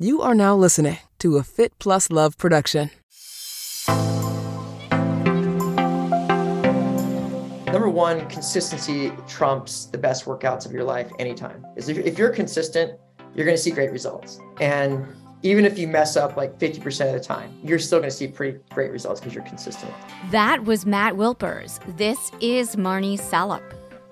You are now listening to a Fit Plus Love production. Number one, consistency trumps the best workouts of your life anytime. If you're consistent, you're going to see great results. And even if you mess up like 50% of the time, you're still going to see pretty great results because you're consistent. That was Matt Wilpers. This is Marnie Salop.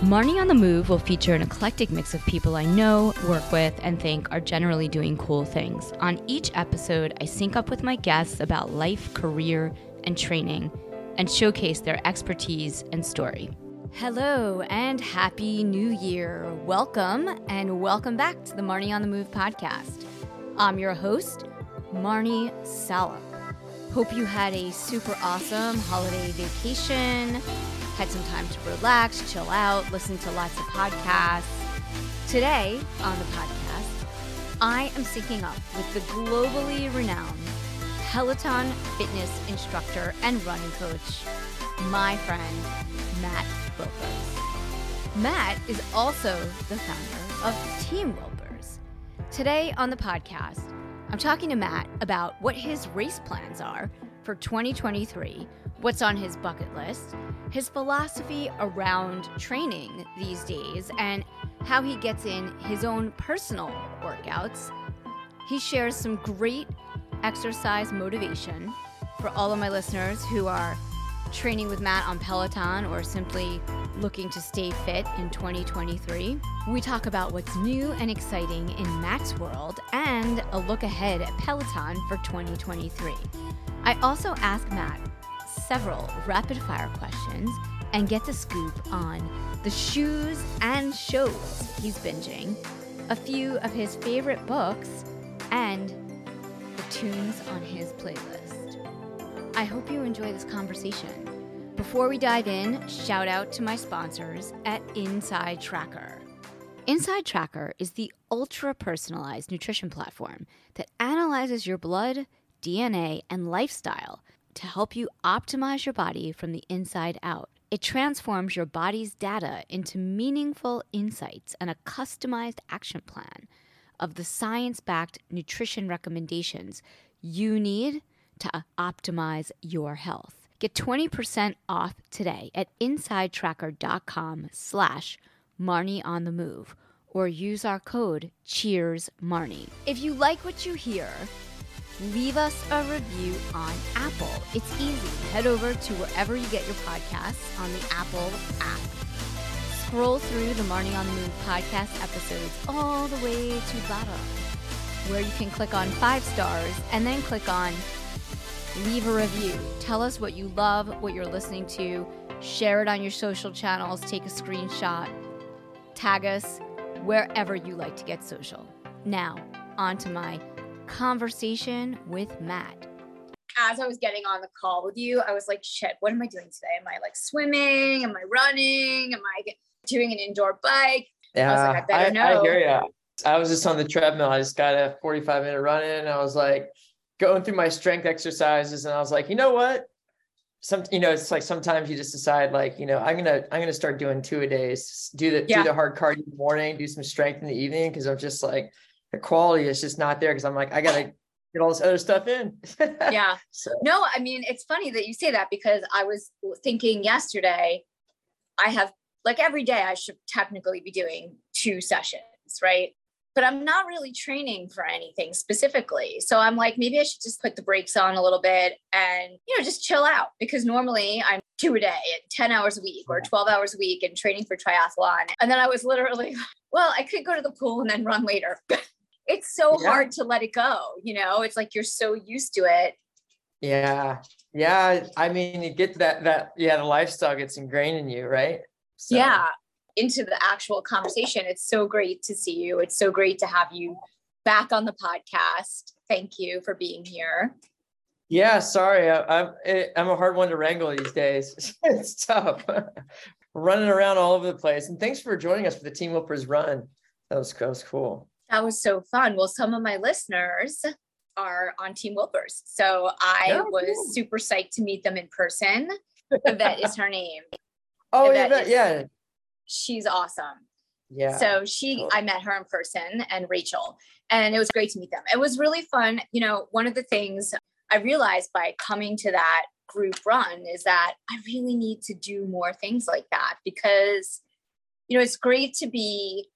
Marnie on the Move will feature an eclectic mix of people I know, work with, and think are generally doing cool things. On each episode, I sync up with my guests about life, career, and training, and showcase their expertise and story. Hello, and Happy New Year. Welcome, and welcome back to the Marnie on the Move podcast. I'm your host, Marnie Salop. Hope you had a super awesome holiday vacation, had some time to relax, chill out, listen to lots of podcasts. Today on the podcast, I am syncing up with the globally renowned Peloton fitness instructor and running coach, my friend, Matt Wilpers. Matt is also the founder of Team Wilpers. Today on the podcast, I'm talking to Matt about what his race plans are for 2023, what's on his bucket list, his philosophy around training these days, and how he gets in his own personal workouts. He shares some great exercise motivation for all of my listeners who are training with Matt on Peloton or simply looking to stay fit in 2023. We talk about what's new and exciting in Matt's world and a look ahead at Peloton for 2023. I also ask Matt several rapid-fire questions and get the scoop on the shoes and shows he's binging, a few of his favorite books, and the tunes on his playlist. I hope you enjoy this conversation. Before we dive in, shout out to my sponsors at Inside Tracker. Inside Tracker is the ultra-personalized nutrition platform that analyzes your blood, DNA, and lifestyle to help you optimize your body from the inside out. It transforms your body's data into meaningful insights and a customized action plan of the science-backed nutrition recommendations you need to optimize your health. Get 20% off today at InsideTracker.com/Marnie on the Move or use our code CheersMarnie. If you like what you hear, leave us a review on Apple. It's easy. Head over to wherever you get your podcasts on the Apple app. Scroll through the Marnie on the Move podcast episodes all the way to the bottom, where you can click on 5 stars and then click on leave a review. Tell us what you love, what you're listening to. Share it on your social channels. Take a screenshot. Tag us wherever you like to get social. Now, on to my conversation with Matt. As I was getting on the call with you, I was like, shit, what am I doing today? Am I like swimming? Am I running? Am I doing an indoor bike? Yeah, I was like, I better know. I hear you. I was just on the treadmill. I just got a 45-minute run in and I was like going through my strength exercises. And I was like, you know what? It's like, sometimes you just decide like, I'm going to start doing 2 a days, do the hard cardio in the morning, do some strength in the evening. Cause I'm just like, the quality is just not there because I'm like, I gotta get all this other stuff in. Yeah. So. No, I mean, it's funny that you say that because I was thinking yesterday, I have like every day I should technically be doing 2 sessions, right? But I'm not really training for anything specifically. So I'm like, maybe I should just put the brakes on a little bit and, just chill out because normally I'm 2 a day and 10 hours a week or 12 hours a week and training for triathlon. And then I was literally, well, I could go to the pool and then run later. It's so hard to let it go. It's like, you're so used to it. Yeah. Yeah. I mean, you get that the lifestyle gets ingrained in you, right? So. Yeah. Into the actual conversation. It's so great to see you. It's so great to have you back on the podcast. Thank you for being here. Yeah. Sorry. I'm a hard one to wrangle these days. It's tough. running around all over the place. And thanks for joining us for the Team Wilpers Run. That was cool. That was so fun. Well, some of my listeners are on Team Wilpers, so I was super psyched to meet them in person. Yvette is her name. Oh, Yvette, yeah. She's awesome. Yeah. So I met her in person, and Rachel, and it was great to meet them. It was really fun. You know, one of the things I realized by coming to that group run is that I really need to do more things like that, because, you know, it's great to be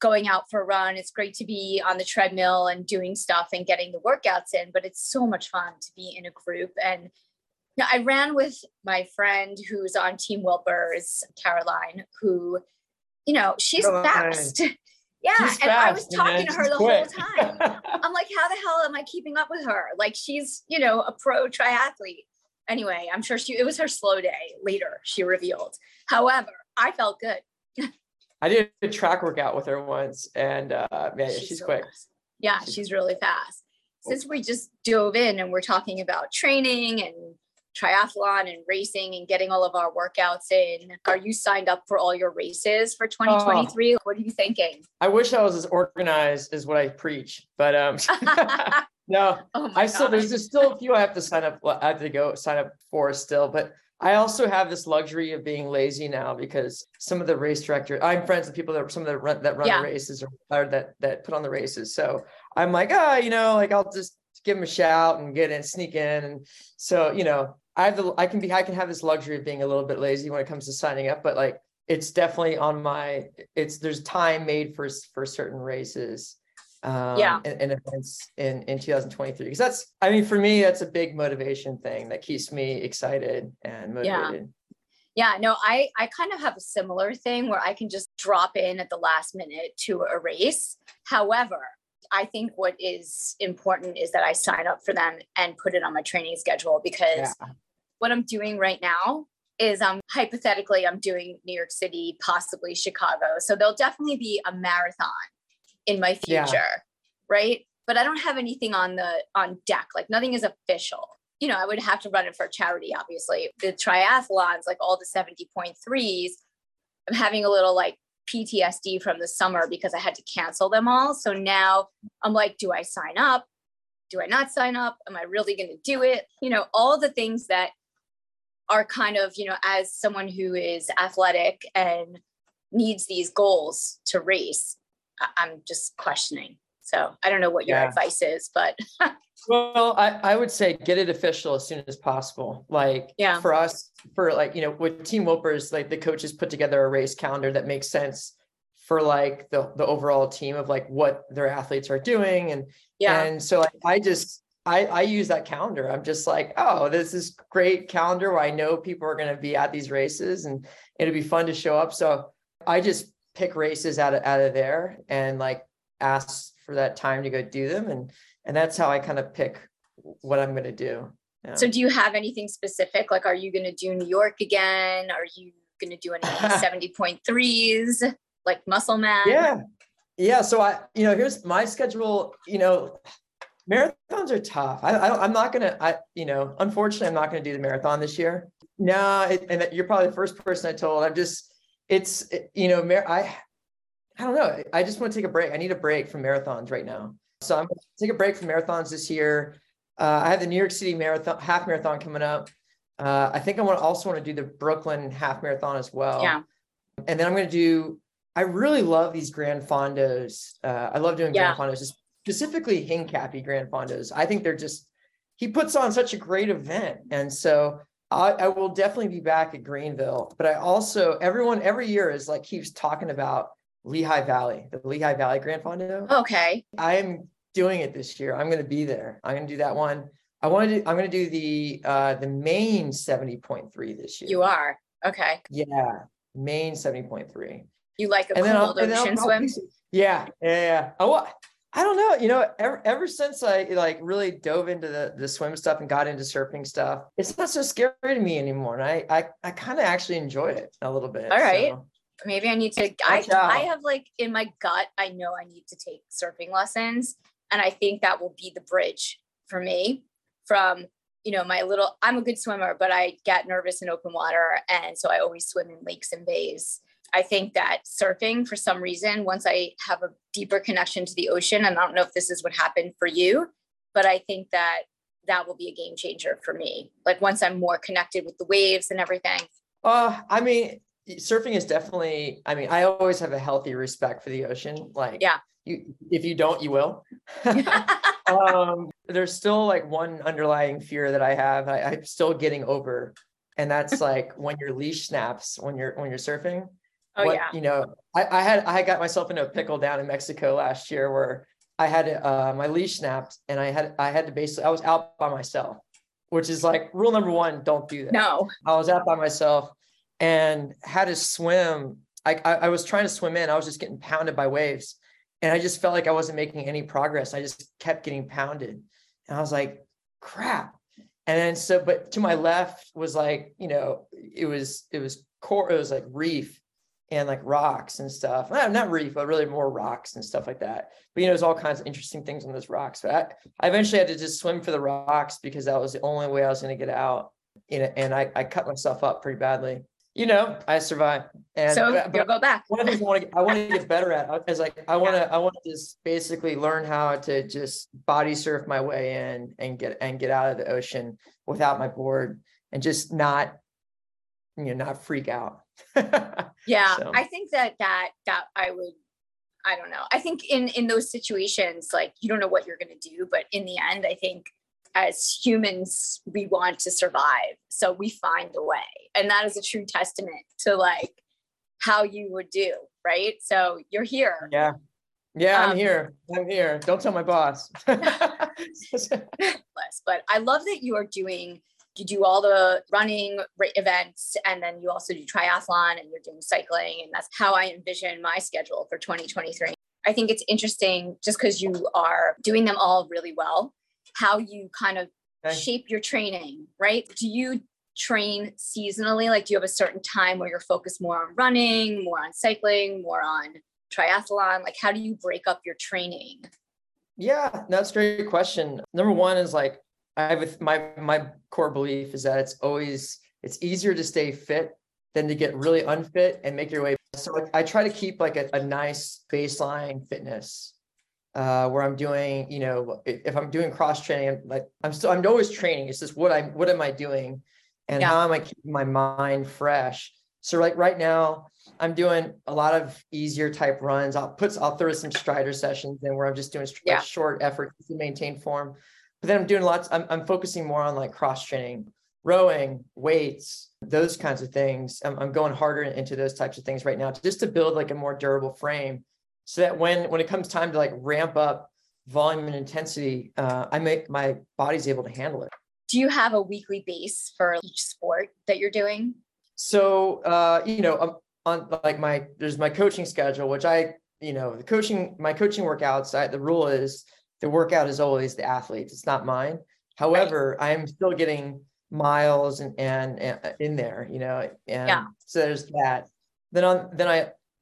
going out for a run. It's great to be on the treadmill and doing stuff and getting the workouts in, but it's so much fun to be in a group. And you know, I ran with my friend who's on Team Wilpers, Caroline, who, you know, she's fast. Yeah. She's fast, and I was talking to her the whole time. I'm like, how the hell am I keeping up with her? Like, she's, you know, a pro triathlete. Anyway, I'm sure it was her slow day later, she revealed. However, I felt good. I did a track workout with her once, and man, she's so quick. Fast. Yeah, she's really fast. Since we just dove in and we're talking about training and triathlon and racing and getting all of our workouts in, are you signed up for all your races for 2023? What are you thinking? I wish I was as organized as what I preach, but no, there's still a few I have to sign up. I have to go sign up for still, but I also have this luxury of being lazy now, because some of the race directors, I'm friends with people that run the races or that put on the races. So I'm like, I'll just give them a shout and get in, sneak in. And so, you know, I can have this luxury of being a little bit lazy when it comes to signing up, but like, it's definitely on there's time made for certain races. And events in 2023, because for me, that's a big motivation thing that keeps me excited and motivated. I kind of have a similar thing where I can just drop in at the last minute to a race. However, I think what is important is that I sign up for them and put it on my training schedule, because what I'm doing right now is I'm doing New York City, possibly Chicago, so there'll definitely be a marathon in my future, right? But I don't have anything on deck. Like, nothing is official. You know, I would have to run it for charity, obviously. The triathlons, like all the 70.3s, I'm having a little like PTSD from the summer because I had to cancel them all. So now I'm like, do I sign up? Do I not sign up? Am I really going to do it? You know, all the things that are kind of, you know, as someone who is athletic and needs these goals to race, I'm just questioning. So I don't know what your advice is, but. Well, I would say get it official as soon as possible. Like for us, for like, you know, with Team Wilpers, like the coaches put together a race calendar that makes sense for like the overall team of like what their athletes are doing. And so like, I use that calendar. I'm just like, oh, this is great calendar where I know people are going to be at these races and it'll be fun to show up. So I just pick races out of there and like ask for that time to go do them. And that's how I kind of pick what I'm going to do. Yeah. So do you have anything specific? Like, are you going to do New York again? Are you going to do any 70.3s, like muscle man? Yeah. So here's my schedule. You know, marathons are tough. Unfortunately, I'm not going to do the marathon this year. No. And you're probably the first person I told. I don't know. I just want to take a break. I need a break from marathons right now. So I'm going to take a break from marathons this year. I have the New York City half marathon coming up. I think I also want to do the Brooklyn half marathon as well. Yeah. And then I'm going to I really love these Gran Fondos. I love doing Gran Fondos, specifically Hincapie Gran Fondos. I think he puts on such a great event. And so I will definitely be back at Greenville, but I also, everyone every year is like, keeps talking about the Lehigh Valley Grand Fondo. Okay. I am doing it this year. I'm going to be there. I'm going to do that one. I'm going to do the Main 70.3 this year. You are. Okay. Yeah. Main 70.3. You like ocean swim? Yeah. Oh, I don't know. You know, ever since I like really dove into the swim stuff and got into surfing stuff, it's not so scary to me anymore. And I kind of actually enjoy it a little bit. All right. So maybe I need to, I have like in my gut, I know I need to take surfing lessons. And I think that will be the bridge for me from, you know, I'm a good swimmer, but I get nervous in open water. And so I always swim in lakes and bays. I think that surfing, for some reason, once I have a deeper connection to the ocean, and I don't know if this is what happened for you, but I think that that will be a game changer for me. Like once I'm more connected with the waves and everything. I mean, surfing is definitely, I mean, I always have a healthy respect for the ocean. Like, yeah, if you don't, you will. There's still like one underlying fear that I have. I'm still getting over. And that's like when your leash snaps, when you're surfing. You know, I got myself into a pickle down in Mexico last year where I had my leash snapped, and I had to basically, I was out by myself, which is like rule number one, don't do that. No, I was out by myself and had to swim. I was trying to swim in, I was just getting pounded by waves, and I just felt like I wasn't making any progress. I just kept getting pounded, and I was like, crap. And then so, but to my left was like, you know, it was like reef and like rocks and stuff. Not reef, but really more rocks and stuff like that. But, you know, there's all kinds of interesting things on those rocks. But I eventually had to just swim for the rocks because that was the only way I was going to get out. You know, and I cut myself up pretty badly. You know, I survived. And so you'll go back. One of the things I want to get better at is like, I want to just basically learn how to just body surf my way in and get out of the ocean without my board and just not freak out. Yeah. So. I think that I don't know. I think in those situations, like you don't know what you're going to do, but in the end, I think as humans, we want to survive. So we find a way. And that is a true testament to like how you would do. Right. So you're here. Yeah. Yeah. I'm here. Don't tell my boss. But I love that you do all the running events, and then you also do triathlon, and you're doing cycling. And that's how I envision my schedule for 2023. I think it's interesting just because you are doing them all really well, how you kind of shape your training, right? Do you train seasonally? Like, do you have a certain time where you're focused more on running, more on cycling, more on triathlon? Like, how do you break up your training? Yeah, that's a great question. Number one is like, I have my core belief is that it's easier to stay fit than to get really unfit and make your way. So like, I try to keep like a nice baseline fitness where I'm doing, you know, if I'm doing cross training, I'm always training. It's just what am I doing and how am I keeping my mind fresh? So like right now I'm doing a lot of easier type runs. I'll throw some strider sessions in where I'm just doing short effort to maintain form. But then I'm doing lots, I'm focusing more on like cross training, rowing, weights, those kinds of things. I'm going harder into those types of things right now just to build like a more durable frame so that when it comes time to like ramp up volume and intensity, my body's able to handle it. Do you have a weekly base for each sport that you're doing? So, you know, there's my coaching schedule, which my coaching workouts, the rule is, the workout is always the athlete's. It's not mine. However, right. I'm still getting miles and in there, you know, and so there's that. Then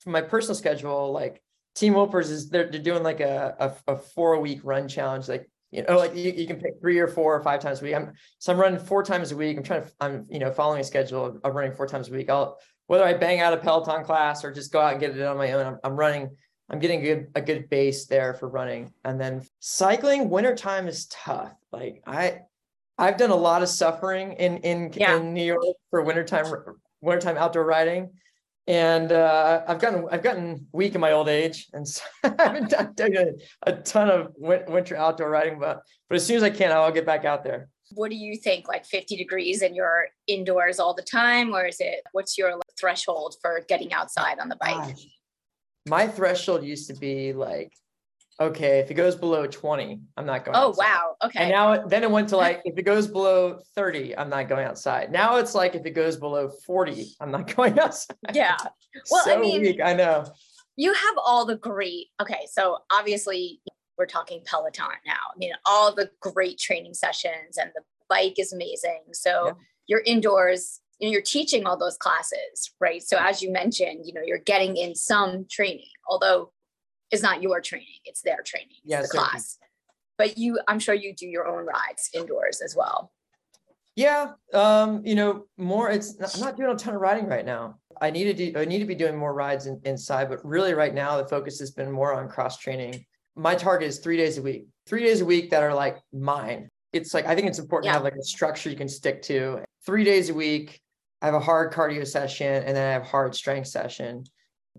for my personal schedule, like Team Wilpers is they're doing like a 4-week run challenge. Like, you know, like you can pick 3 or 4 or 5 times a week. I'm running 4 times a week. I'm following a schedule of running 4 times a week. Whether I bang out a Peloton class or just go out and get it on my own, I'm running. I'm getting a good base there for running. And then cycling, wintertime is tough. Like I've done a lot of suffering in New York for wintertime outdoor riding. And I've gotten weak in my old age. And so I haven't done a ton of winter outdoor riding, but as soon as I can, I'll get back out there. What do you think, like 50 degrees and you're indoors all the time? Or what's your threshold for getting outside on the bike? My threshold used to be like, okay, if it goes below 20, I'm not going outside. Wow. Okay. And then it went to like, if it goes below 30, I'm not going outside. Now it's like, if it goes below 40, I'm not going outside. Yeah. Well, so I mean, weak, I know. You have all the great, okay. So obviously we're talking Peloton now. I mean, all the great training sessions and the bike is amazing. So you're indoors. You know, you're teaching all those classes, right? So as you mentioned, you know, you're getting in some training, although it's not your training, it's their training, the class. But I'm sure you do your own rides indoors as well. Yeah. I'm not doing a ton of riding right now. I need to be doing more rides inside, but really right now the focus has been more on cross training. My target is 3 days a week that are like mine. It's like, I think it's important to have like a structure you can stick to. 3 days a week, I have a hard cardio session and then I have hard strength session.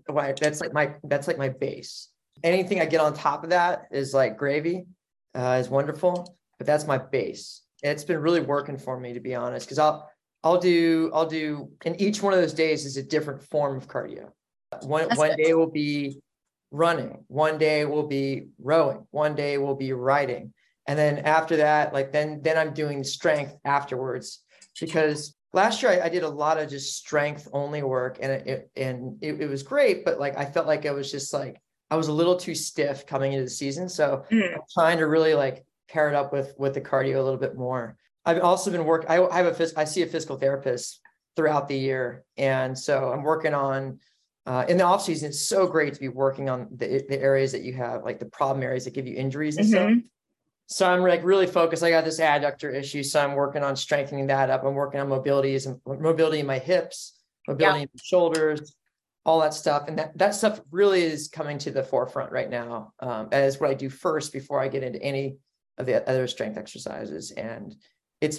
That's like my base. Anything I get on top of that is like gravy, is wonderful, but that's my base. It's been really working for me, to be honest, because I'll do, and each one of those days is a different form of cardio. One day will be running, one day will be rowing, one day will be riding. And then after that, like then I'm doing strength afterwards, because last year I did a lot of just strength only work and it was great. But like, I felt like I was just like, I was a little too stiff coming into the season. So I'm trying to really like pair it up with the cardio a little bit more. I've also been working. I see a physical therapist throughout the year. And so I'm working on, in the off season, it's so great to be working on the areas that you have, like the problem areas that give you injuries and stuff. So I'm like really focused. I got this adductor issue. So I'm working on strengthening that up. I'm working on mobility in my hips, mobility in my shoulders, all that stuff. And that stuff really is coming to the forefront right now, as what I do first before I get into any of the other strength exercises. And it's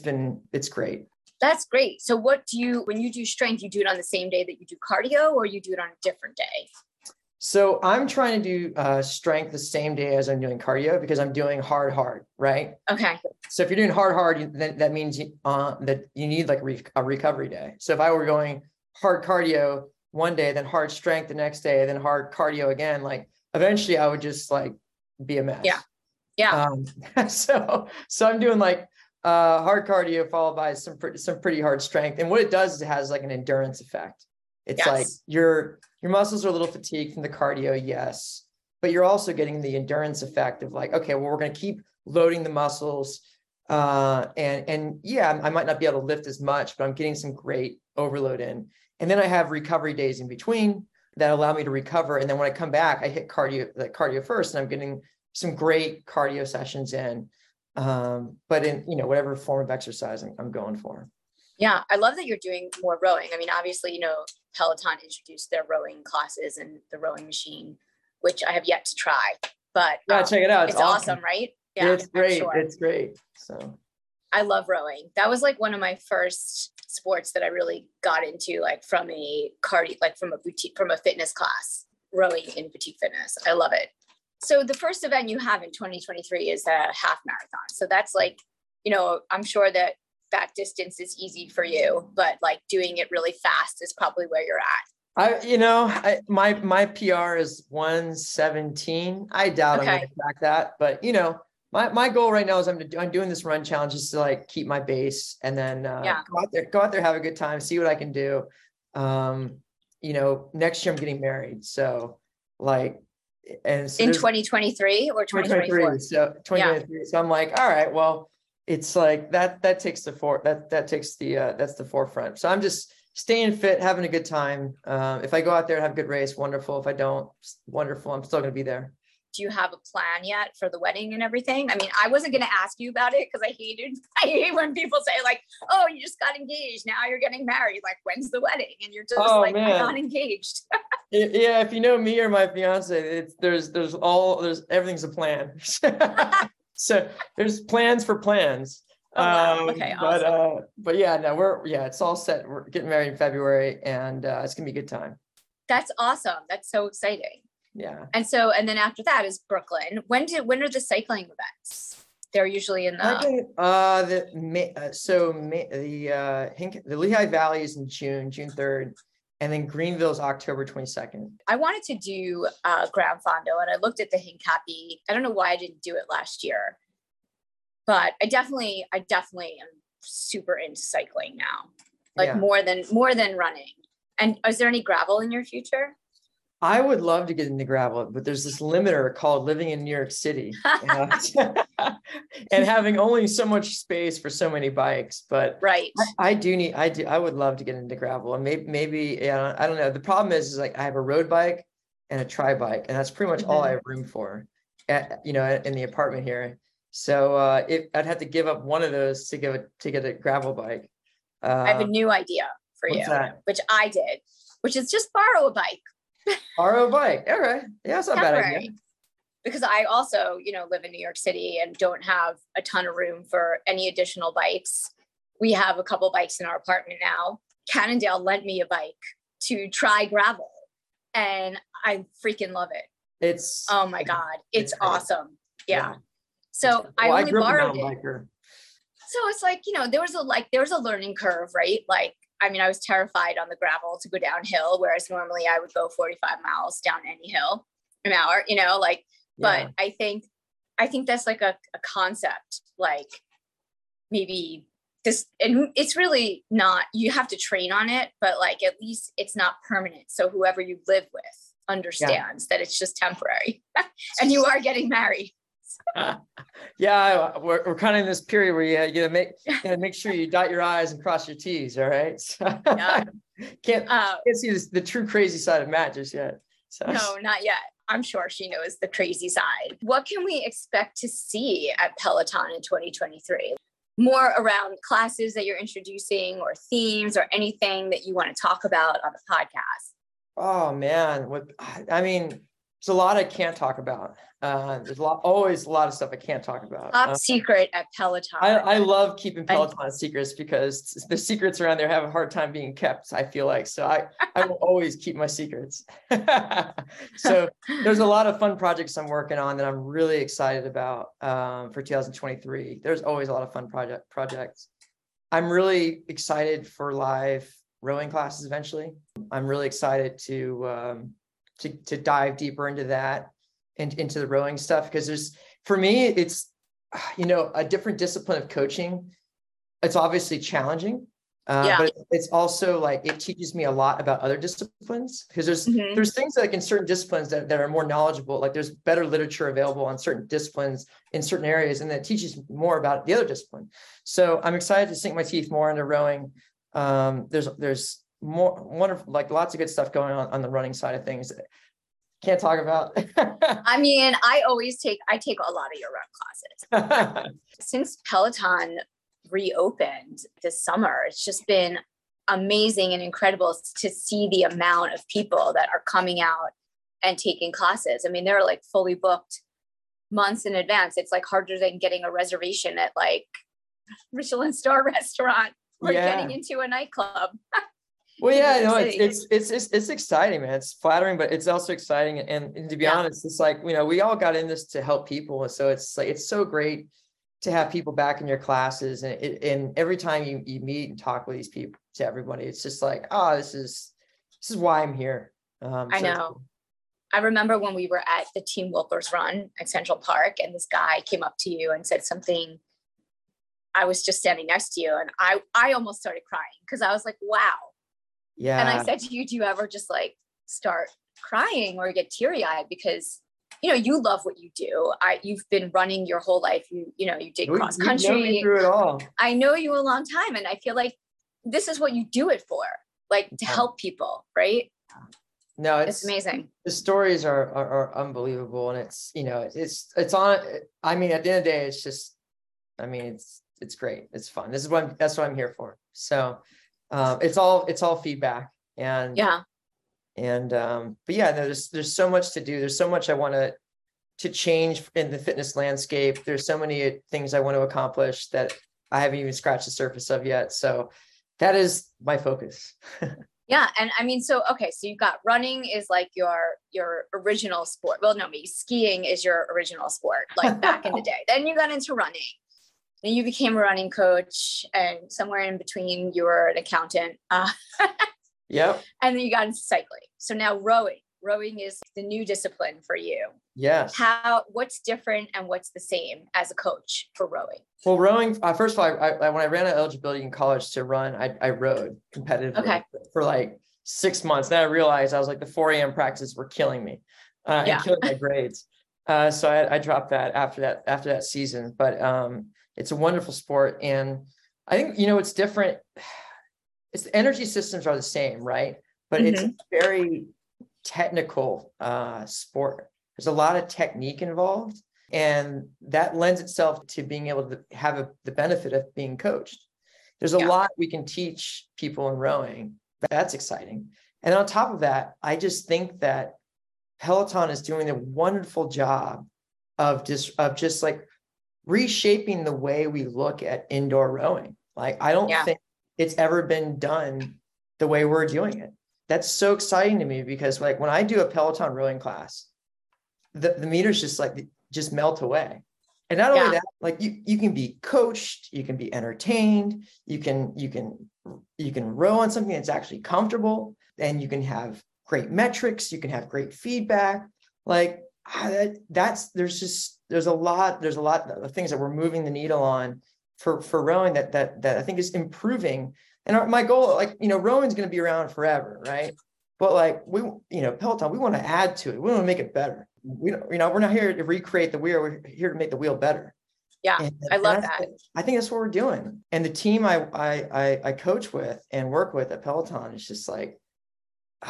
great. That's great. So when you do strength, you do it on the same day that you do cardio, or you do it on a different day? So I'm trying to do strength the same day as I'm doing cardio, because I'm doing hard, right? Okay. So if you're doing hard, then that means that you need like a recovery day. So if I were going hard cardio one day, then hard strength the next day, then hard cardio again, like eventually I would just like be a mess. Yeah. Yeah. So I'm doing like hard cardio followed by some pretty hard strength. And what it does is it has like an endurance effect. It's like your muscles are a little fatigued from the cardio. Yes. But you're also getting the endurance effect of like, okay, well, we're going to keep loading the muscles. I might not be able to lift as much, but I'm getting some great overload in. And then I have recovery days in between that allow me to recover. And then when I come back, I hit cardio first, and I'm getting some great cardio sessions in. But in, whatever form of exercise I'm going for. Yeah. I love that you're doing more rowing. I mean, obviously, Peloton introduced their rowing classes and the rowing machine, which I have yet to try, but check it out. It's awesome, right? Yeah, it's great. Sure. It's great. So I love rowing. That was like one of my first sports that I really got into, like from a cardio, like from a boutique, from a fitness class, rowing in boutique fitness. I love it. So the first event you have in 2023 is a half marathon. So that's like, I'm sure that distance is easy for you, but like doing it really fast is probably where you're at. My PR is 117. I doubt I'm going to track that, but my goal right now is I'm doing this run challenge just to like keep my base, and then go out there, have a good time, see what I can do. Next year I'm getting married. So like, and so in 2023 or 2024? So 2023. Yeah. So I'm like, all right, well, it's like that takes that's the forefront. So I'm just staying fit, having a good time. If I go out there and have a good race, wonderful. If I don't, wonderful. I'm still going to be there. Do you have a plan yet for the wedding and everything? I mean, I wasn't going to ask you about it because I hate when people say like, oh, you just got engaged, now you're getting married. Like, when's the wedding? And you're just I'm not engaged. Yeah. If you know me or my fiance, everything's a plan. So there's plans for plans. Oh, wow. Okay, awesome. But yeah, no, it's all set. We're getting married in February, and it's going to be a good time. That's awesome. That's so exciting. Yeah. And then after that is Brooklyn. When are the cycling events? They're usually in the Lehigh Valley is in June 3rd. And then Greenville's October 22nd. I wanted to do Gran Fondo, and I looked at the Hincapie. I don't know why I didn't do it last year, but I definitely am super into cycling now, like more than running. And is there any gravel in your future? I would love to get into gravel, but there's this limiter called living in New York City and having only so much space for so many bikes, but right. I would love to get into gravel, and maybe, I don't know. The problem is like, I have a road bike and a tri bike, and that's pretty much all I have room for, in the apartment here. So I'd have to give up one of those to get a gravel bike. I have a new idea for you, which I did, which is just borrow a bike. Borrow a bike. All right. Yeah, that's not a bad idea. Because I also, live in New York City and don't have a ton of room for any additional bikes. We have a couple bikes in our apartment now. Cannondale lent me a bike to try gravel, and I freaking love it. It's oh my God, it's awesome. Yeah. So I only borrowed it. Biker. So it's like, there was a learning curve, right? I was terrified on the gravel to go downhill, whereas normally I would go 45 miles down any hill an hour, but yeah. I think that's like a concept, maybe this, and it's really not, you have to train on it, but at least it's not permanent. So whoever you live with understands that it's just temporary and you are getting married. Yeah, we're kind of in this period where you gotta make sure you dot your I's and cross your T's. All right, so yeah. can't see the true crazy side of Matt just yet. So. No, not yet. I'm sure she knows the crazy side. What can we expect to see at Peloton in 2023? More around classes that you're introducing, or themes, or anything that you want to talk about on the podcast. Oh man, there's a lot I can't talk about. There's always a lot of stuff I can't talk about. Top secret at Peloton. I love keeping Peloton secrets because the secrets around there have a hard time being kept, I feel like. So I will always keep my secrets. So there's a lot of fun projects I'm working on that I'm really excited about for 2023. There's always a lot of fun projects. I'm really excited for live rowing classes eventually. I'm really excited to dive deeper into that and into the rowing stuff, because for me it's a different discipline of coaching. It's obviously challenging, but it's also it teaches me a lot about other disciplines, because there's things in certain disciplines that are more knowledgeable. There's better literature available on certain disciplines in certain areas, and that teaches more about the other discipline. So I'm excited to sink my teeth more into rowing. There's more wonderful, lots of good stuff going on the running side of things. Can't talk about. I take a lot of your run classes. Since Peloton reopened this summer, it's just been amazing and incredible to see the amount of people that are coming out and taking classes. They're fully booked months in advance. It's harder than getting a reservation at Michelin star restaurant or getting into a nightclub. Well, yeah, no, it's exciting, man. It's flattering, but it's also exciting. And to be honest, it's we all got in this to help people. So it's it's so great to have people back in your classes. And every time you meet and talk with these people, to everybody, it's just this is why I'm here. I know. Cool. I remember when we were at the Team Wilpers run at Central Park, and this guy came up to you and said something. I was just standing next to you, and I almost started crying because I was like, wow. Yeah. And I said to you, do you ever just start crying or get teary eyed? Because, you love what you do. You've been running your whole life. You did cross country. You know me through it all. I know you a long time. And I feel this is what you do it for, to help people. Right. No, it's amazing. The stories are unbelievable. And at the end of the day, it's just, it's great. It's fun. This is what that's what I'm here for. So it's all feedback there's so much to do. There's so much I want to change in the fitness landscape. There's so many things I want to accomplish that I haven't even scratched the surface of yet. So that is my focus. Yeah. And so you've got running is your original sport. Well, no, skiing is your original sport, back in the day. Then you got into running. Then you became a running coach, and somewhere in between you were an accountant. Yep. And then you got into cycling. So now rowing. Rowing is the new discipline for you. Yes. What's different and what's the same as a coach for rowing? Well, rowing, first of all, when I ran out of eligibility in college to run, I rowed competitively for 6 months. Then I realized the 4 a.m. practices were killing me and killing my grades. So I dropped that after that season, but it's a wonderful sport. And I think, it's different. It's the energy systems are the same, right? But it's a very technical sport. There's a lot of technique involved. And that lends itself to being able to have the benefit of being coached. There's a lot we can teach people in rowing. That's exciting. And on top of that, I just think that Peloton is doing a wonderful job of just like reshaping the way we look at indoor rowing. Like, I don't think it's ever been done the way we're doing it. That's so exciting to me, because like when I do a Peloton rowing class, the meters just melt away. And not only that, like you can be coached, you can be entertained, you can row on something that's actually comfortable, and you can have great metrics, you can have great feedback. Like there's a lot of things that we're moving the needle on for rowing that I think is improving. And my goal, like, rowing's going to be around forever, right? But like Peloton, we want to add to it. We want to make it better. We don't, we're not here to recreate the wheel. We're here to make the wheel better. Yeah. I love that. I think that's what we're doing. And the team I coach with and work with at Peloton is just like,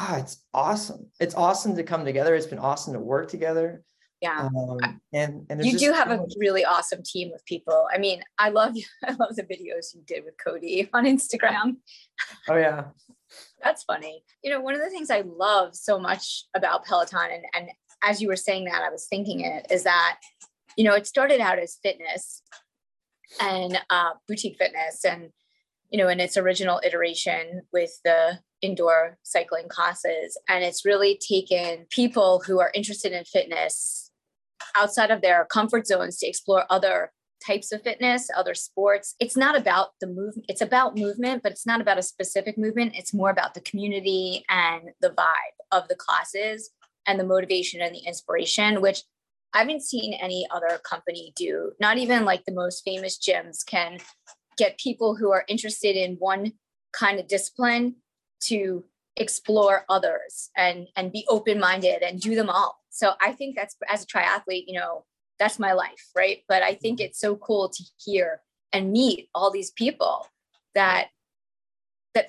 it's awesome. It's awesome to come together. It's been awesome to work together. Yeah. And you do have a really awesome team of people. I mean, I love the videos you did with Cody on Instagram. Oh yeah. That's funny. One of the things I love so much about Peloton, and as you were saying that, I was thinking it, is that, it started out as fitness and boutique fitness, and, in its original iteration with the indoor cycling classes. And it's really taken people who are interested in fitness outside of their comfort zones to explore other types of fitness, other sports. It's not about the movement. It's about movement, but it's not about a specific movement. It's more about the community and the vibe of the classes and the motivation and the inspiration, which I haven't seen any other company do. Not even like the most famous gyms can get people who are interested in one kind of discipline to explore others and be open-minded and do them all. So I think that's, as a triathlete, that's my life, right? But I think it's so cool to hear and meet all these people that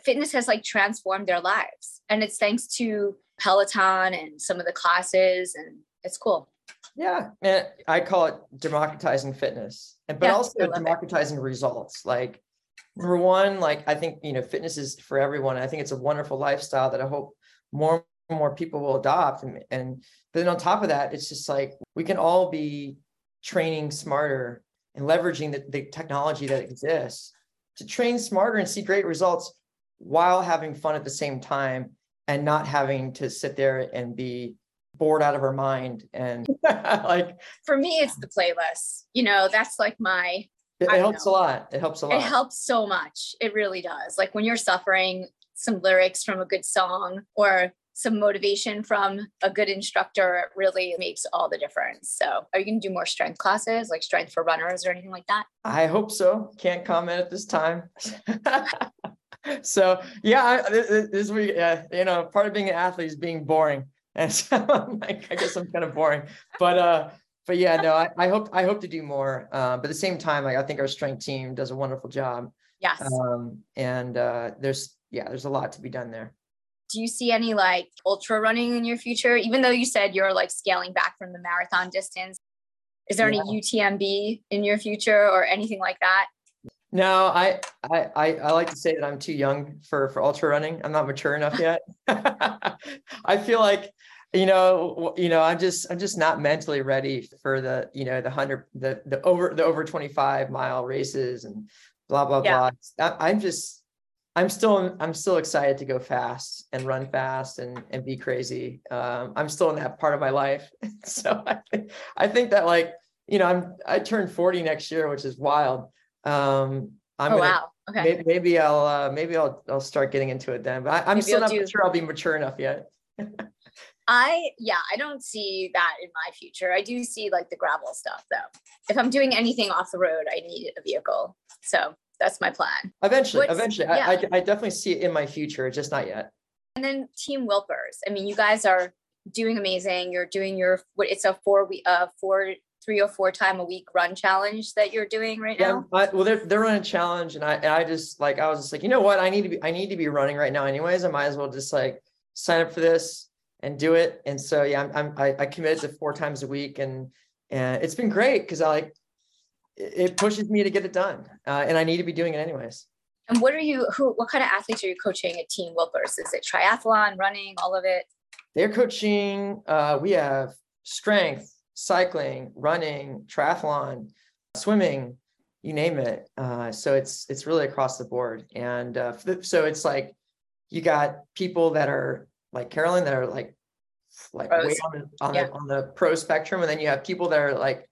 fitness has like transformed their lives. And it's thanks to Peloton and some of the classes, and it's cool. Yeah. And I call it democratizing fitness, but also democratizing results. Like, number one, like I think, fitness is for everyone. I think it's a wonderful lifestyle that I hope more and more people will adopt. And then on top of that, it's just like, we can all be training smarter and leveraging the technology that exists to train smarter and see great results while having fun at the same time, and not having to sit there and be bored out of our mind. And like, for me, it's the playlist, that's like my, it helps a lot. It helps a lot. It helps so much. It really does. Like when you're suffering, some lyrics from a good song or some motivation from a good instructor, it really makes all the difference. So are you going to do more strength classes, like strength for runners or anything like that? I hope so. Can't comment at this time. So yeah, this week, part of being an athlete is being boring. And so I'm like, I guess I'm kind of boring, but yeah, no, I hope to do more. But at the same time, like, I think our strength team does a wonderful job. Yes. There's a lot to be done there. Do you see any like ultra running in your future? Even though you said you're like scaling back from the marathon distance, is there any UTMB in your future or anything like that? No, I like to say that I'm too young for ultra running. I'm not mature enough yet. I feel like, I'm just not mentally ready for the over 25 mile races and blah, blah, blah. I'm still excited to go fast and run fast and be crazy. I'm still in that part of my life. So I think that like, I turn 40 next year, which is wild. Okay. Maybe I'll start getting into it then, but I'm still not sure I'll be mature enough yet. I don't see that in my future. I do see like the gravel stuff though. If I'm doing anything off the road, I need a vehicle. So that's my plan. Eventually. Yeah. I definitely see it in my future, just not yet. And then Team Wilpers. I mean, you guys are doing amazing. You're doing it's a 3 or 4 time a week run challenge that you're doing right now. They're running a challenge. And I was just like, I need to be running right now anyways. I might as well just like sign up for this and do it. And so, I'm committed to 4 times a week, and And it's been great because it pushes me to get it done. And I need to be doing it anyways. And what kind of athletes are you coaching at Team Wilpers? Is it triathlon, running, all of it? They're coaching, we have strength, cycling, running, triathlon, swimming, you name it. So it's really across the board. And so it's like, you got people that are like Carolyn that are like way on the pro spectrum. And then you have people that are like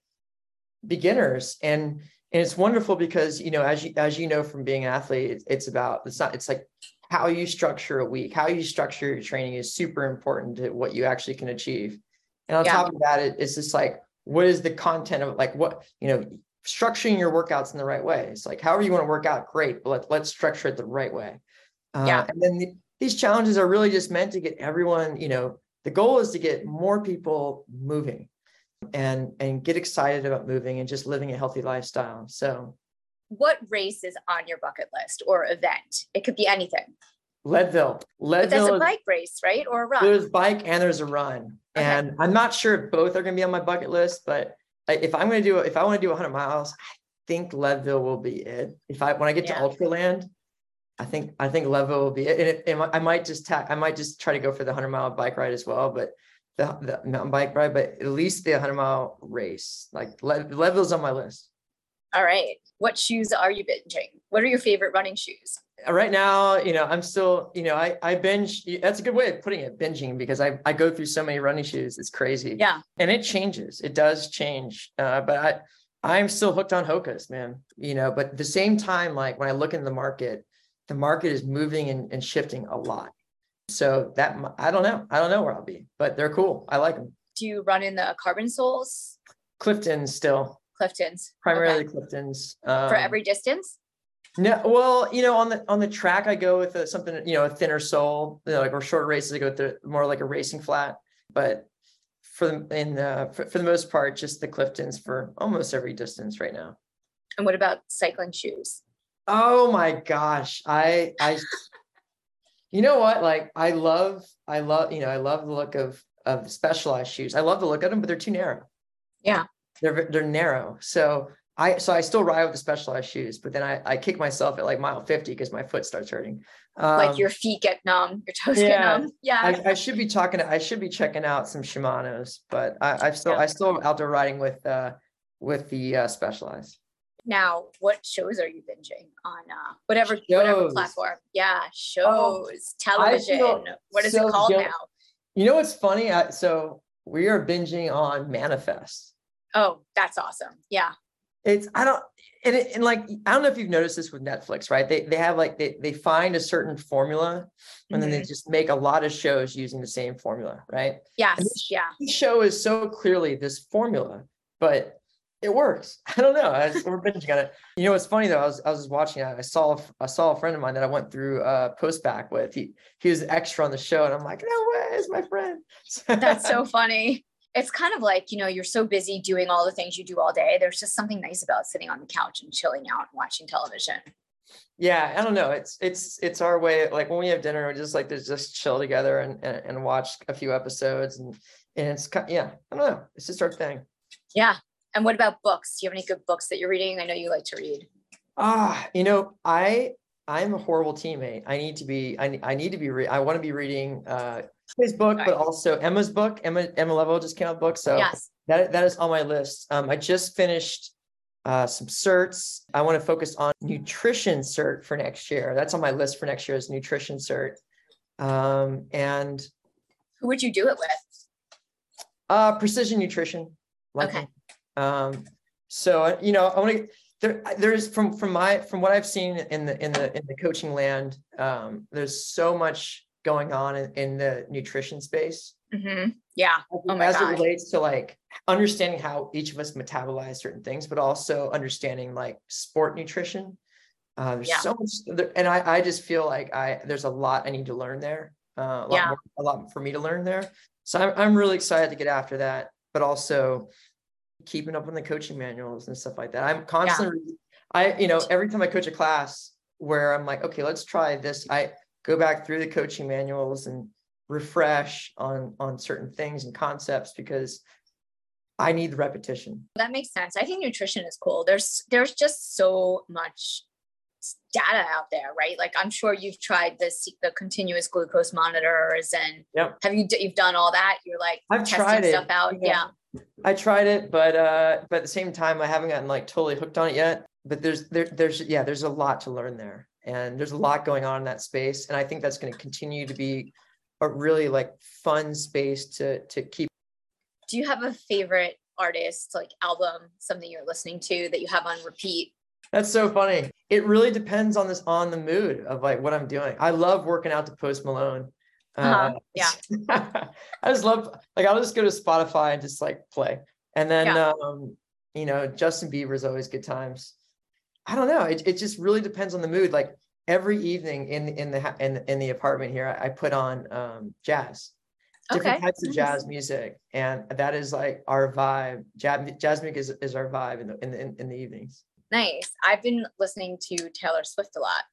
beginners, and it's wonderful because, you know, as you know, from being an athlete, it's like how you structure a week, how you structure your training is super important to what you actually can achieve. And on top of that, it's just like, what is the content of structuring your workouts in the right way. It's like, however you want to work out, great, but let's structure it the right way. And then these challenges are really just meant to get everyone, you know, the goal is to get more people moving and get excited about moving and just living a healthy lifestyle. So what race is on your bucket list or event? It could be anything. Leadville. But there's a bike race, right? Or a run. There's bike and there's a run. Okay. And I'm not sure if both are going to be on my bucket list, but if I want to do 100 miles, I think Leadville will be it. When I get to Ultraland, I think Leadville will be it. And I might just try to go for the 100-mile bike ride as well, but the mountain bike ride, but at least the 100-mile race, like Leadville's on my list. All right. What shoes are you binging? What are your favorite running shoes? Right now, you know, I'm still, you know, I binge. That's a good way of putting it, binging, because I go through so many running shoes. It's crazy. Yeah. And it changes. It does change. But I'm still hooked on Hokas, man, you know, but at the same time, like when I look in the market is moving and shifting a lot. So that, I don't know where I'll be, but they're cool. I like them. Do you run in the carbon soles? Cliftons. Primarily okay. Cliftons. For every distance? No, well, you know, on the track, I go with something, you know, a thinner sole, you know, like, or short races, I go with more like a racing flat, but for the most part, just the Cliftons for almost every distance right now. And what about cycling shoes? Oh my gosh. I you know what? Like I love the look of Specialized shoes. I love the look of them, but they're too narrow. Yeah. They're narrow. So I still ride with the Specialized shoes, but then I kick myself at like mile 50 because my foot starts hurting. Like your feet get numb, your toes get numb. Yeah. I should be checking out some Shimanos, but I still outdoor riding with the Specialized. Now, what shows are you binging on? Whatever platform. Yeah. Shows, television. What is it called now? You know, what's funny? So we are binging on Manifest. Oh, that's awesome. Yeah. I don't know if you've noticed this with Netflix, right? They have like, they find a certain formula and then they just make a lot of shows using the same formula, right? Yes. This show is so clearly this formula, but it works. I don't know. We're binging on it. You know, it's funny though. I was just watching it. I saw a friend of mine that I went through post back with. He was an extra on the show and I'm like, no way, it's my friend. That's so funny. It's kind of like, you know, you're so busy doing all the things you do all day. There's just something nice about sitting on the couch and chilling out and watching television. Yeah. I don't know. It's our way. Like when we have dinner, we're just like, there's just chill together and watch a few episodes and it's, yeah, I don't know. It's just our thing. Yeah. And what about books? Do you have any good books that you're reading? I know you like to read. You know, I'm a horrible teammate. I want to be reading, his book, but also Emma's book. Emma Lovell just came out book. So that is on my list. I just finished some certs. I want to focus on nutrition cert for next year. That's on my list for next year is nutrition cert. And who would you do it with? Precision Nutrition. Okay. So, you know, I want to, there's from what I've seen in the coaching land, there's so much going on in the nutrition space. Mm-hmm. Yeah. As it relates to like understanding how each of us metabolize certain things, but also understanding like sport nutrition. There's so much, and I just feel like there's a lot I need to learn there. A lot for me to learn there. So I'm really excited to get after that, but also keeping up on the coaching manuals and stuff like that. I'm constantly, you know, every time I coach a class where I'm like, okay, let's try this. I go back through the coaching manuals and refresh on certain things and concepts because I need repetition. That makes sense. I think nutrition is cool. There's just so much data out there, right? Like, I'm sure you've tried the continuous glucose monitors and yep. You've done all that. You're like, I've testing stuff out. Yeah. I tried it, but at the same time, I haven't gotten like totally hooked on it yet, but there's a lot to learn there, and there's a lot going on in that space. And I think that's going to continue to be a really like fun space to keep. Do you have a favorite artist, like album, something you're listening to that you have on repeat? That's so funny. It really depends on the mood of like what I'm doing. I love working out to Post Malone. I just love, like, I'll just go to Spotify and just like play. And then, Justin Bieber is always good times. I don't know. It just really depends on the mood. Like every evening in the apartment here, I put on jazz. Different types of jazz music, and that is like our vibe. Jazz music is our vibe in the evenings. Nice. I've been listening to Taylor Swift a lot.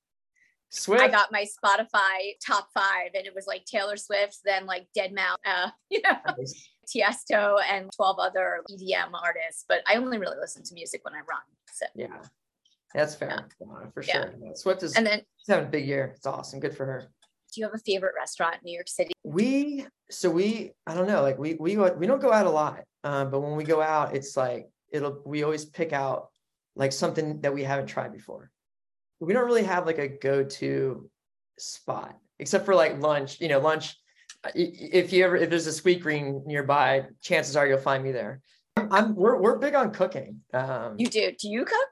I got my Spotify top 5, and it was like Taylor Swift, then like Deadmau5, nice. Tiësto, and 12 other EDM artists. But I only really listen to music when I run. So. Yeah, that's fair for sure. Yeah. Swift is she's having a big year. It's awesome. Good for her. Do you have a favorite restaurant in New York City? I don't know, like we don't go out a lot, but when we go out, it's like, we always pick out like something that we haven't tried before. We don't really have like a go-to spot, except for like lunch, if there's a Sweetgreen nearby, chances are you'll find me there. We're big on cooking. You do? Do you cook?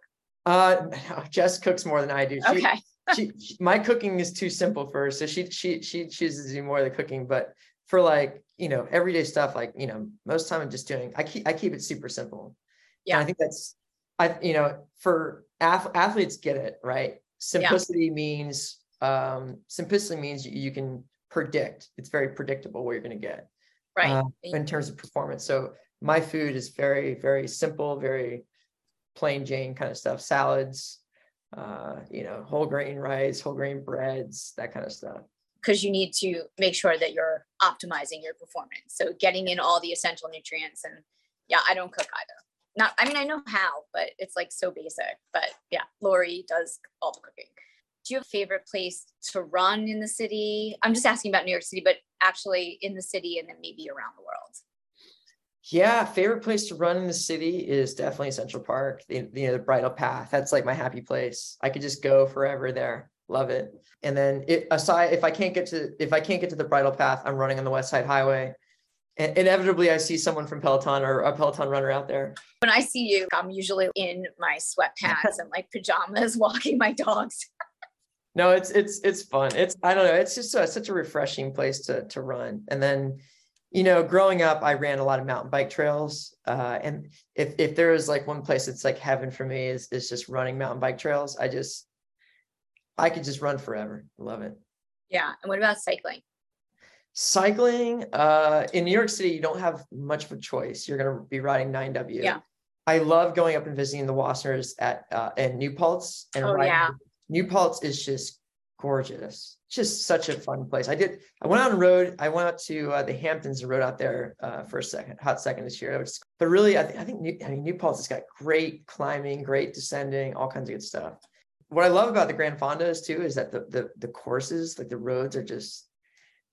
No, Jess cooks more than I do. Okay. My cooking is too simple for her, so she chooses to do more of the cooking. But for like everyday stuff, like most time I'm just doing. I keep it super simple. Yeah, and I think that's for athletes get it right. Simplicity means you can predict. It's very predictable what you're going to get, right? In terms of performance. So my food is very, very simple, very plain Jane kind of stuff. Salads. Whole grain rice, whole grain breads, that kind of stuff. Because you need to make sure that you're optimizing your performance. So getting in all the essential nutrients. And I don't cook either. I know how, but it's like so basic. But Lori does all the cooking. Do you have a favorite place to run in the city? I'm just asking about New York City, but actually in the city and then maybe around the world. Yeah, favorite place to run in the city is definitely Central Park, the Bridle Path. That's like my happy place. I could just go forever there. Love it. And then if I can't get to the Bridle Path, I'm running on the West Side Highway. And inevitably I see someone from Peloton or a Peloton runner out there. When I see you, I'm usually in my sweatpants and like pajamas walking my dogs. No, it's fun. I don't know. It's just such a refreshing place to run. And then growing up, I ran a lot of mountain bike trails. And if there is like one place that's like heaven for me is just running mountain bike trails. I could just run forever. Love it. Yeah. And what about cycling? Cycling, in New York City, you don't have much of a choice. You're going to be riding 9W. Yeah. I love going up and visiting the Wasseners in New Paltz. New Paltz is just gorgeous. Just such a fun place. I went out to the Hamptons and rode out there for a hot second this year. But really, I think New Paltz has got great climbing, great descending, all kinds of good stuff. What I love about the Gran Fondos too is that the courses, like the roads, are just,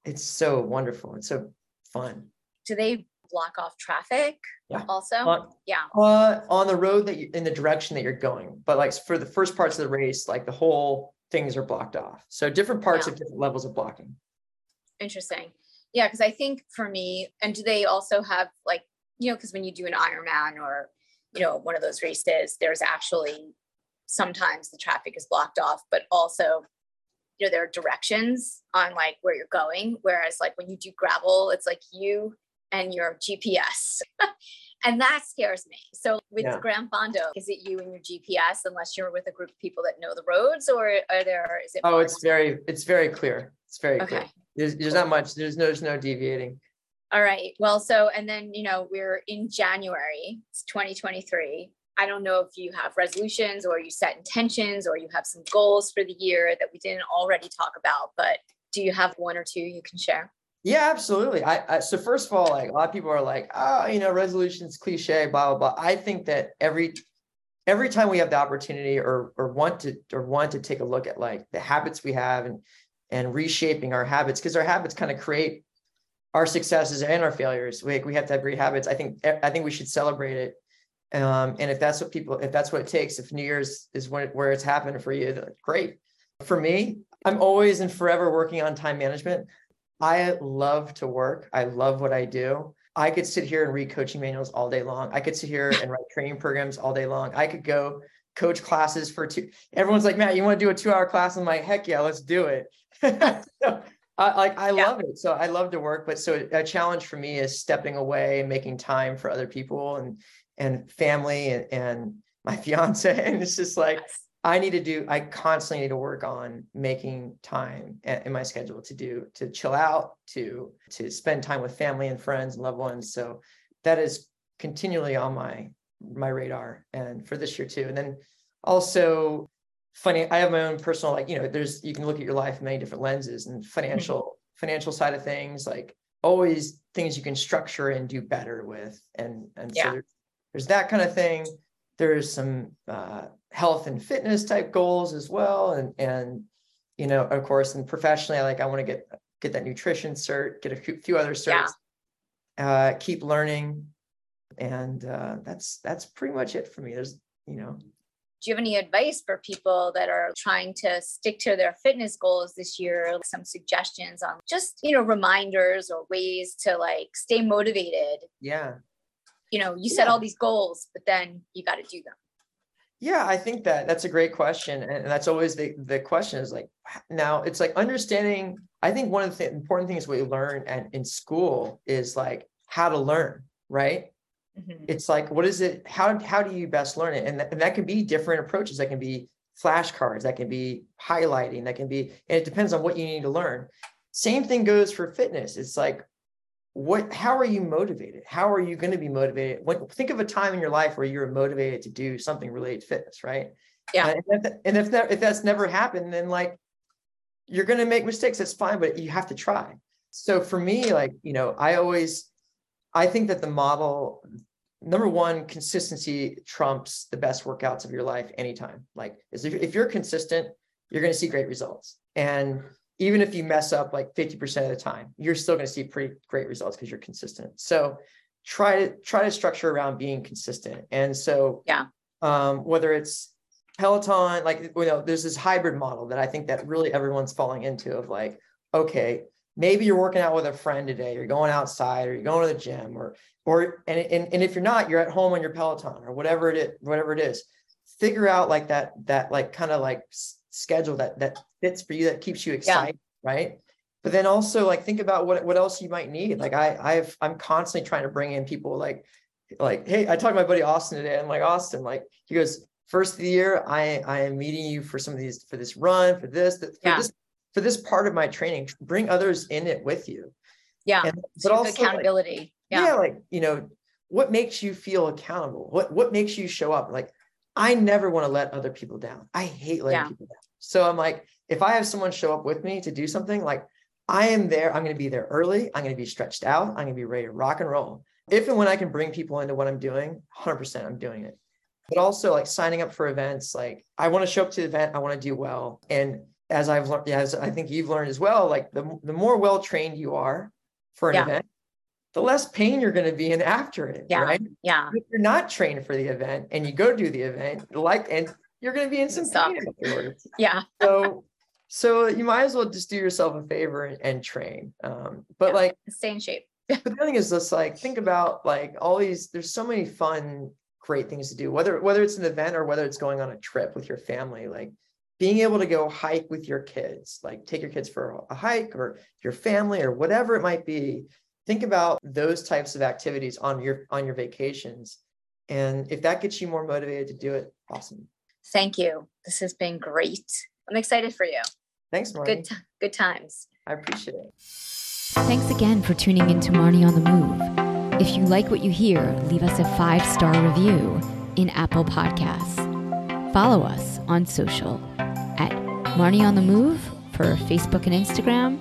it's so wonderful. It's so fun. Do they block off traffic? Yeah. Also, on the road in the direction that you're going, but like for the first parts of the race, like the whole things are blocked off. So different parts have different levels of blocking. Interesting. Yeah. Cause I think for me, and do they also have like, cause when you do an Ironman or, one of those races, there's actually sometimes the traffic is blocked off, but also, there are directions on like where you're going. Whereas like when you do gravel, it's like you and your GPS. And that scares me. So with Gran Fondo, is it you and your GPS, unless you're with a group of people that know the roads, or is it? Oh, it's very clear. It's very clear. There's not much, there's no deviating. All right. Well, we're in January, it's 2023. I don't know if you have resolutions or you set intentions or you have some goals for the year that we didn't already talk about, but do you have one or two you can share? Yeah, absolutely. So first of all, like a lot of people are like, oh, you know, resolutions, cliche, blah, blah, blah. I think that every time we have the opportunity or want to take a look at like the habits we have and reshaping our habits, because our habits kind of create our successes and our failures. We have to have great habits. I think we should celebrate it. And if that's what it takes, if New Year's is where it's happened for you, then great. For me, I'm always and forever working on time management. I love to work. I love what I do. I could sit here and read coaching manuals all day long. I could sit here and write training programs all day long. I could go coach classes everyone's like, Matt, you want to do a 2-hour class? I'm like, heck yeah, let's do it. I love it. So I love to work, but so a challenge for me is stepping away and making time for other people and family and my fiance. And it's just like, I constantly need to work on making time in my schedule to chill out, to spend time with family and friends and loved ones. So that is continually on my radar and for this year too. And then also I have my own personal, like, you know, you can look at your life in many different lenses, and financial side of things, like always things you can structure and do better with. So there's that kind of thing. There's some, health and fitness type goals as well. And, you know, of course, and professionally, I want to get that nutrition cert, get a few other certs, keep learning. And, that's pretty much it for me. Do you have any advice for people that are trying to stick to their fitness goals this year? Some suggestions on just, you know, reminders or ways to like stay motivated. Yeah. You know, you set all these goals, but then you got to do them. Yeah, I think that's a great question. And that's always the question is like, now it's like understanding, I think one of the important things we learn in school is like how to learn, right? Mm-hmm. It's like, what is it? How do you best learn it? And that can be different approaches. That can be flashcards, that can be highlighting, and it depends on what you need to learn. Same thing goes for fitness. It's like, how are you motivated? How are you going to be motivated? Think of a time in your life where you were motivated to do something related to fitness, right? Yeah. And if that's never happened, then like, you're going to make mistakes. That's fine, but you have to try. So for me, like, you know, I think that the model, number one, consistency trumps the best workouts of your life anytime. Like if you're consistent, you're going to see great results. And even if you mess up like 50% of the time, you're still going to see pretty great results because you're consistent. So try to structure around being consistent. And so whether it's Peloton, like, you know, there's this hybrid model that I think that really everyone's falling into of like, okay, maybe you're working out with a friend today, you're going outside or you're going to the gym or if you're not, you're at home on your Peloton or whatever it is, figure out like that like kind of like schedule that fits for you, that keeps you excited, right? But then also like think about what else you might need. Like I'm constantly trying to bring in people like, hey, I talked to my buddy Austin today. I'm like, Austin, like he goes, first of the year, I am meeting you for some of these, for this run, for this part of my training, bring others in it with you. Yeah. But also accountability. Like, like, you know, what makes you feel accountable? What makes you show up? Like, I never want to let other people down. I hate letting people down. So I'm like, if I have someone show up with me to do something, like I am there, I'm going to be there early. I'm going to be stretched out. I'm going to be ready to rock and roll. If and when I can bring people into what I'm doing, 100% I'm doing it. But also like signing up for events, like I want to show up to the event. I want to do well. And as I've learned, as I think you've learned as well, like the more well-trained you are for an event, the less pain you're going to be in after it, right? Yeah. If you're not trained for the event and you go do the event, and you're going to be in some pain afterwards. Yeah. So you might as well just do yourself a favor and train. But like stay in shape. But the thing is just like, think about like all these, there's so many fun, great things to do, whether it's an event or whether it's going on a trip with your family, like being able to go hike with your kids, like take your kids for a hike or your family or whatever it might be. Think about those types of activities on your vacations. And if that gets you more motivated to do it, awesome. Thank you. This has been great. I'm excited for you. Thanks, Marnie. Good times. I appreciate it. Thanks again for tuning in to Marnie on the Move. If you like what you hear, leave us a 5-star review in Apple Podcasts. Follow us on social at Marnie on the Move for Facebook and Instagram,